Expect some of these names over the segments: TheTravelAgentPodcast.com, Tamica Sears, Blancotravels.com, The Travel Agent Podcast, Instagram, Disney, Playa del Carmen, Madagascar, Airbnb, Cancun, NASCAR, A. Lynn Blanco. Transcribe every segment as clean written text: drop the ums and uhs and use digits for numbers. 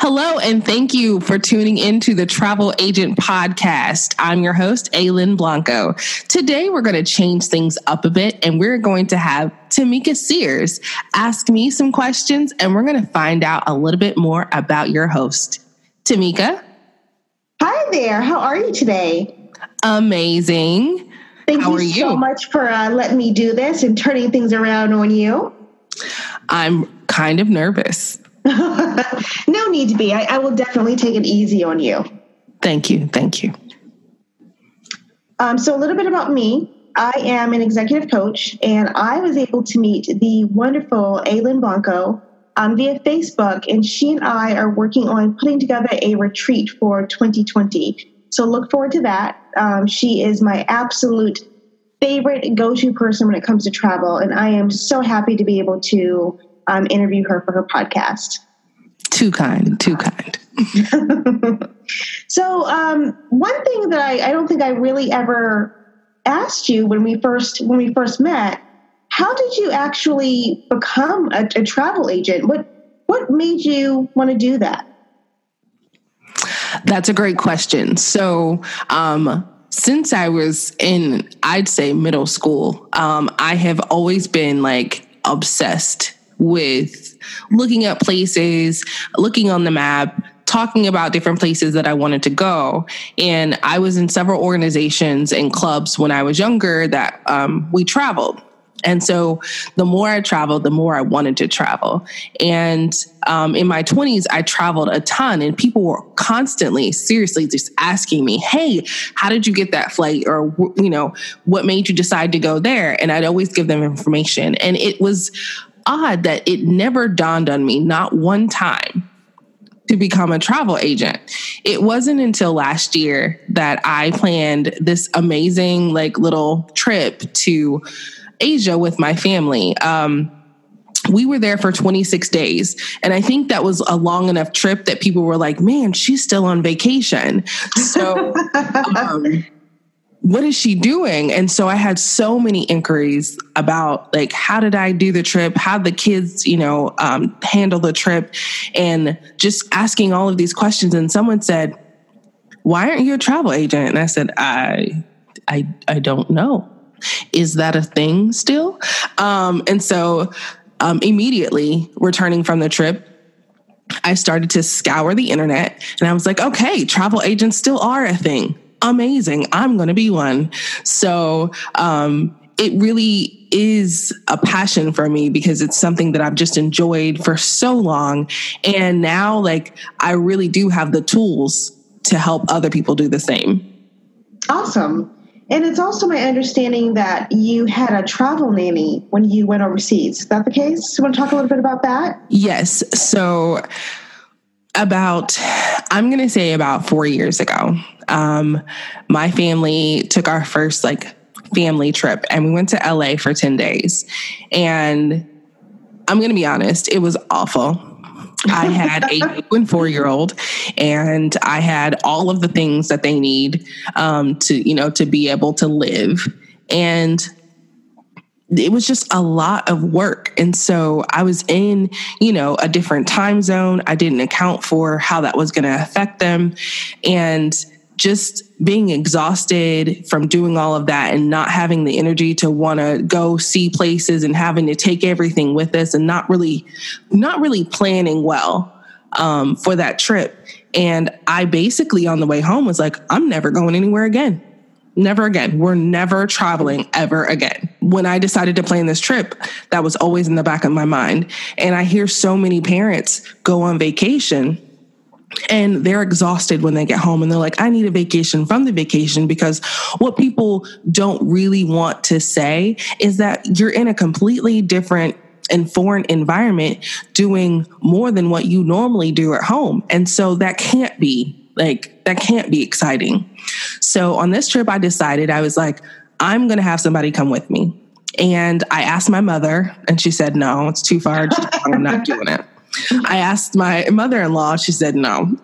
Hello, and thank you for tuning into the Travel Agent Podcast. I'm your host, A. Lynn Blanco. Today, we're going to change things up a bit, and we're going to have Tamica Sears ask me some questions, and we're going to find out a little bit more about your host. Tamica? Hi there. How are you today? Amazing. Thank you so much for letting me do this and turning things around on you. I'm kind of nervous. No need to be. I will definitely take it easy on you. Thank you. So a little bit about me. I am an executive coach, and I was able to meet the wonderful A. Lynn Blanco via Facebook, and she and I are working on putting together a retreat for 2020. So look forward to that. She is my absolute favorite go-to person when it comes to travel, and I am so happy to be able to interview her for her podcast. Too kind. So one thing that I don't think I really ever asked you when we first met, how did you actually become a travel agent? What made you want to do that? That's a great question. So since I was in, I'd say, middle school, I have always been like obsessed with looking up places, looking on the map, talking about different places that I wanted to go. And I was in several organizations and clubs when I was younger that we traveled. And so the more I traveled, the more I wanted to travel. And in my 20s, I traveled a ton, and people were constantly, seriously just asking me, hey, how did you get that flight? Or, you know, what made you decide to go there? And I'd always give them information. And it was odd that it never dawned on me, not one time, to become a travel agent. It wasn't until last year that I planned this amazing like little trip to Asia with my family. We were there for 26 days. And I think that was a long enough trip that people were like, man, she's still on vacation. So what is she doing? And so I had so many inquiries about like, how did I do the trip? How the kids, handle the trip, and just asking all of these questions. And someone said, why aren't you a travel agent? And I said, I don't know. Is that a thing still? And so immediately returning from the trip, I started to scour the internet, and I was like, okay, travel agents still are a thing. Amazing. I'm going to be one. So it really is a passion for me because it's something that I've just enjoyed for so long. And now, like, I really do have the tools to help other people do the same. Awesome. And it's also my understanding that you had a travel nanny when you went overseas. Is that the case? You want to talk a little bit about that? Yes. So about 4 years ago, my family took our first like family trip, and we went to LA for 10 days. And I'm going to be honest, it was awful. I had a 2 and 4-year-old, and I had all of the things that they need to be able to live. And it was just a lot of work. And so I was in, a different time zone. I didn't account for how that was going to affect them. And just being exhausted from doing all of that and not having the energy to want to go see places and having to take everything with us and not really planning well for that trip. And I basically on the way home was like, I'm never going anywhere again. Never again. We're never traveling ever again. When I decided to plan this trip, that was always in the back of my mind. And I hear so many parents go on vacation and they're exhausted when they get home. And they're like, I need a vacation from the vacation, because what people don't really want to say is that you're in a completely different and foreign environment doing more than what you normally do at home. And so that can't be Like, that can't be exciting. So on this trip, I decided, I was like, I'm going to have somebody come with me. And I asked my mother, and she said, no, it's too far. I'm not doing it. I asked my mother-in-law, she said no.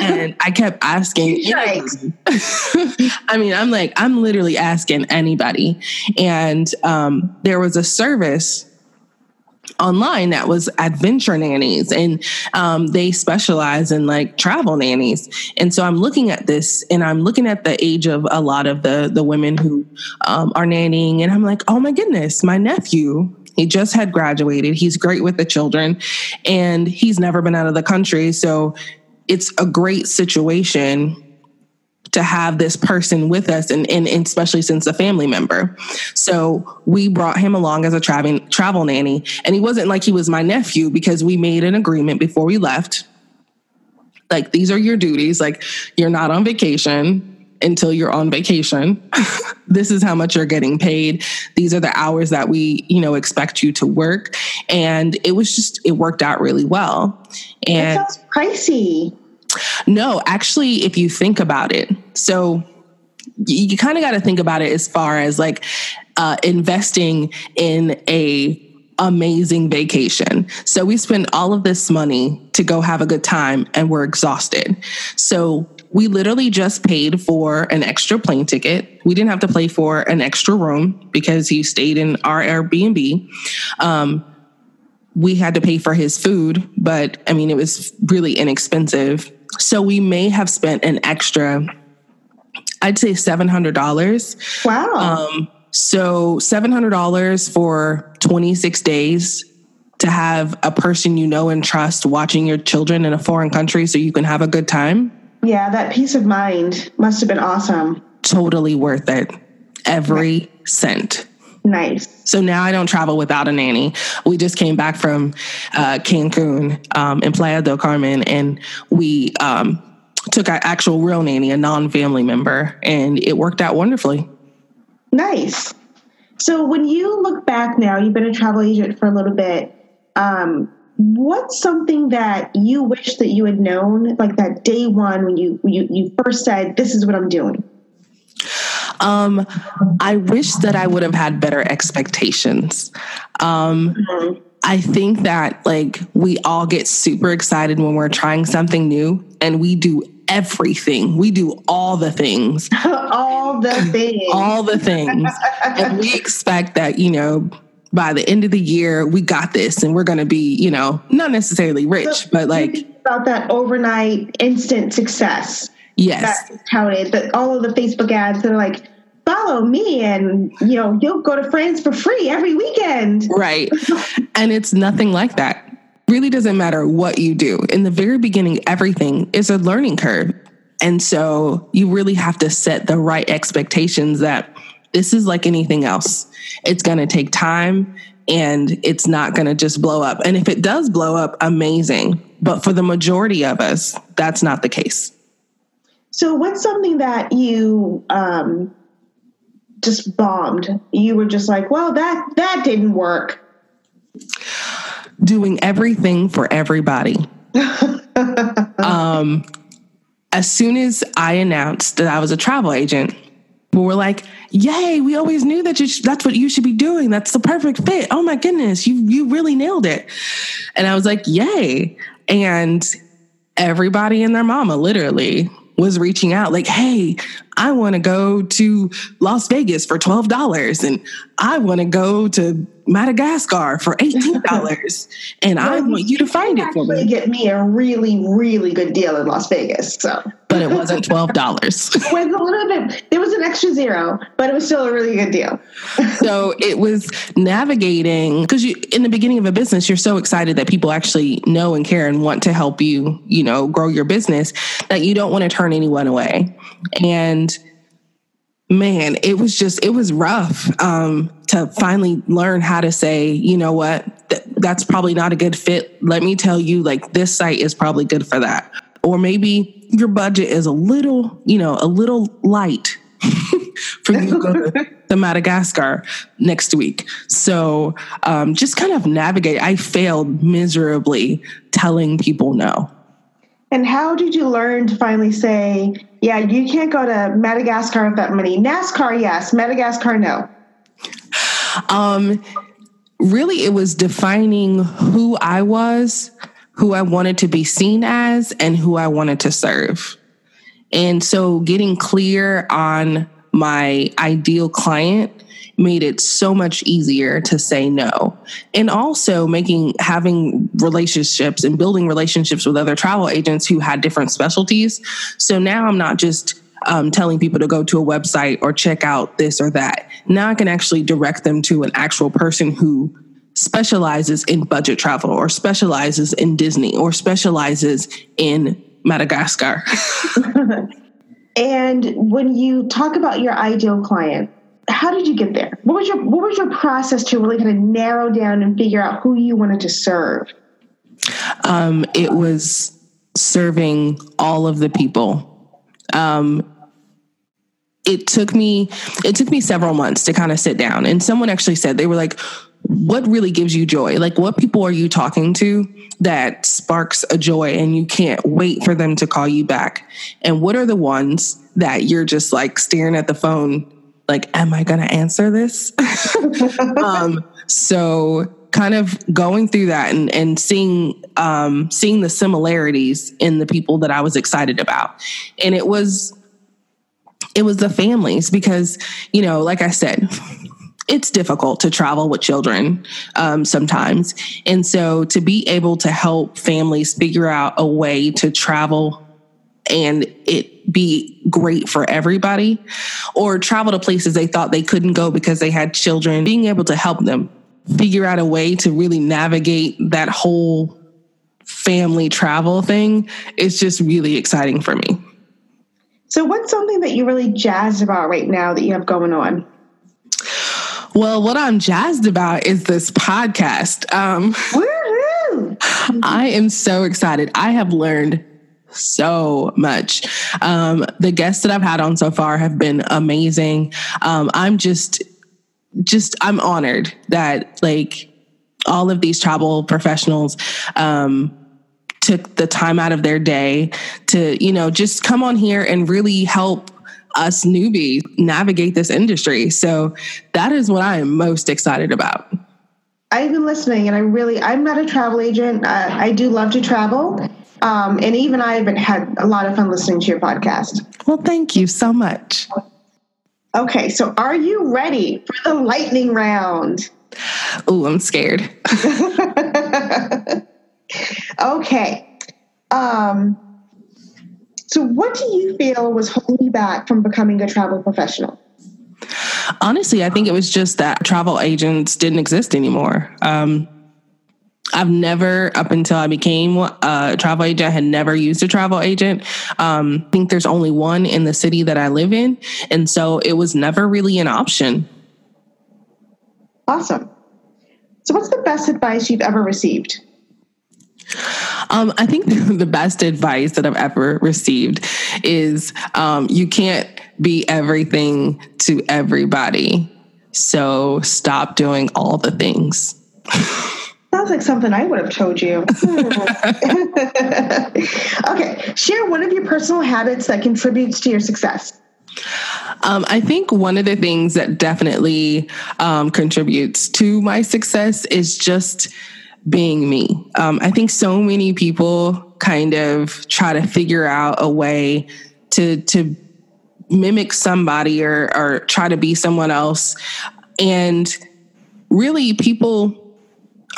And I kept asking. I mean, I'm literally asking anybody. And there was a service online that was adventure nannies, and they specialize in like travel nannies. And so I'm looking at this, and I'm looking at the age of a lot of the women who are nannying, and I'm like, oh my goodness, my nephew, he just had graduated. He's great with the children, and he's never been out of the country. So it's a great situation to have this person with us, and especially since a family member. So we brought him along as a travel nanny, and he wasn't like he was my nephew, because we made an agreement before we left. Like, these are your duties. Like, you're not on vacation until you're on vacation. This is how much you're getting paid. These are the hours that we, expect you to work. And it was just, it worked out really well. And that sounds pricey. No, actually, if you think about it, so you kind of got to think about it as far as like investing in a amazing vacation. So we spend all of this money to go have a good time, and we're exhausted. So we literally just paid for an extra plane ticket. We didn't have to pay for an extra room because he stayed in our Airbnb. We had to pay for his food, but I mean, it was really inexpensive. So we may have spent an extra, I'd say $700. Wow. So $700 for 26 days. To have a person you know and trust watching your children in a foreign country so you can have a good time. Yeah, that peace of mind must have been awesome. Totally worth it. Every cent. Nice. So now I don't travel without a nanny. We just came back from Cancun in Playa del Carmen, and we took our actual real nanny, a non-family member, and it worked out wonderfully. Nice. So when you look back now, you've been a travel agent for a little bit. What's something that you wish that you had known, like that day one when you first said, this is what I'm doing? I wish that I would have had better expectations. I think that like we all get super excited when we're trying something new, and we do everything. We do all the things. All the things. And we expect that, by the end of the year, we got this, and we're going to be, not necessarily rich, so but like about that overnight instant success. Yes. That's touted, that all of the Facebook ads that are like, follow me and, you'll go to France for free every weekend. Right. And it's nothing like that. Really doesn't matter what you do. In the very beginning, everything is a learning curve. And so you really have to set the right expectations that this is like anything else. It's going to take time, and it's not going to just blow up. And if it does blow up, amazing. But for the majority of us, that's not the case. So what's something that you just bombed? You were just like, well, that didn't work. Doing everything for everybody. As soon as I announced that I was a travel agent, we were like, yay, we always knew that that's what you should be doing. That's the perfect fit. Oh my goodness, you really nailed it. And I was like, yay. And everybody and their mama literally was reaching out like, hey, I want to go to Las Vegas for $12, and I want to go to Madagascar for $18, and I want you to find it for me. Get me a really, really good deal in Las Vegas. So, but it wasn't $12. It was a little bit. There was an extra zero, but it was still a really good deal. So it was navigating, because in the beginning of a business, you're so excited that people actually know and care and want to help you, grow your business, that you don't want to turn anyone away. And man, it was rough to finally learn how to say, you know what, that's probably not a good fit. Let me tell you, like, this site is probably good for that. Or maybe your budget is a little light for you to go to Madagascar next week. So just kind of navigate. I failed miserably telling people no. And how did you learn to finally say, yeah, you can't go to Madagascar with that money? NASCAR, yes. Madagascar, no. Really, it was defining who I was, who I wanted to be seen as, and who I wanted to serve. And so getting clear on my ideal client made it so much easier to say no. And also having relationships and building relationships with other travel agents who had different specialties. So now I'm not just telling people to go to a website or check out this or that. Now I can actually direct them to an actual person who specializes in budget travel or specializes in Disney or specializes in Madagascar. And when you talk about your ideal client, how did you get there? What was your process to really kind of narrow down and figure out who you wanted to serve? It was serving all of the people. It took me several months to kind of sit down. And someone actually said, they were like, what really gives you joy? Like, what people are you talking to that sparks a joy and you can't wait for them to call you back? And what are the ones that you're just like staring at the phone like, am I going to answer this? So kind of going through that and seeing the similarities in the people that I was excited about. And it was the families because, you know, like I said, it's difficult to travel with children sometimes. And so to be able to help families figure out a way to travel and it be great for everybody, or travel to places they thought they couldn't go because they had children, being able to help them figure out a way to really navigate that whole family travel thing is just really exciting for me. So what's something that you're really jazzed about right now that you have going on? Well, what I'm jazzed about is this podcast. Woo-hoo! I am so excited. I have learned so much. The guests that I've had on so far have been amazing. I'm just I'm honored that like all of these travel professionals took the time out of their day to, you know, just come on here and really help us newbies navigate this industry. So that is what I am most excited about. I've been listening and I'm not a travel agent. I do love to travel. And even I have had a lot of fun listening to your podcast. Well, thank you so much. Okay, so are you ready for the lightning round? Oh, I'm scared. Okay. So what do you feel was holding you back from becoming a travel professional? Honestly, I think it was just that travel agents didn't exist anymore. I've never, up until I became a travel agent, I had never used a travel agent. I think there's only one in the city that I live in. And so it was never really an option. Awesome. So what's the best advice you've ever received? I think the best advice that I've ever received is you can't be everything to everybody. So stop doing all the things. Sounds like something I would have told you. Okay. Share one of your personal habits that contributes to your success. I think one of the things that definitely contributes to my success is just being me. I think so many people kind of try to figure out a way to mimic somebody or try to be someone else. And really people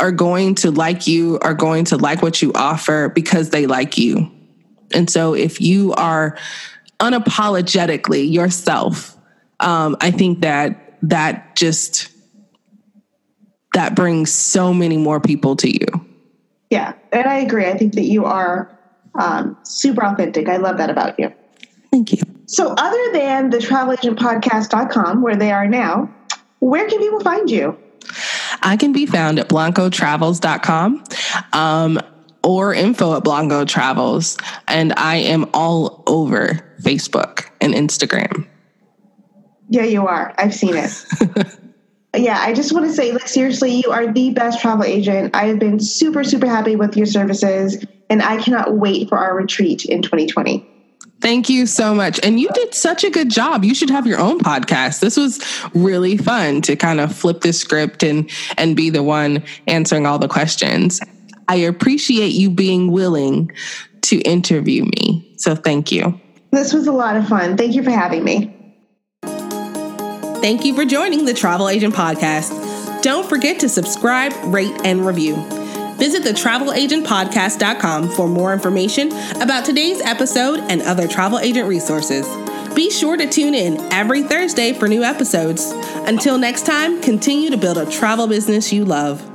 are going to like you, are going to like what you offer because they like you. And so if you are unapologetically yourself, I think that brings so many more people to you. Yeah, and I agree. I think that you are super authentic. I love that about you. Thank you. So other than the TheTravelAgentPodcast.com, where they are now, where can people find you? I can be found at Blancotravels.com or info at Blanco Travels. And I am all over Facebook and Instagram. Yeah, you are. I've seen it. Yeah, I just want to say, like, seriously, you are the best travel agent. I have been super, super happy with your services. and I cannot wait for our retreat in 2020. Thank you so much. And you did such a good job. You should have your own podcast. This was really fun to kind of flip the script and be the one answering all the questions. I appreciate you being willing to interview me. So thank you. This was a lot of fun. Thank you for having me. Thank you for joining the Travel Agent Podcast. Don't forget to subscribe, rate, and review. Visit TheTravelAgentPodcast.com for more information about today's episode and other travel agent resources. Be sure to tune in every Thursday for new episodes. Until next time, continue to build a travel business you love.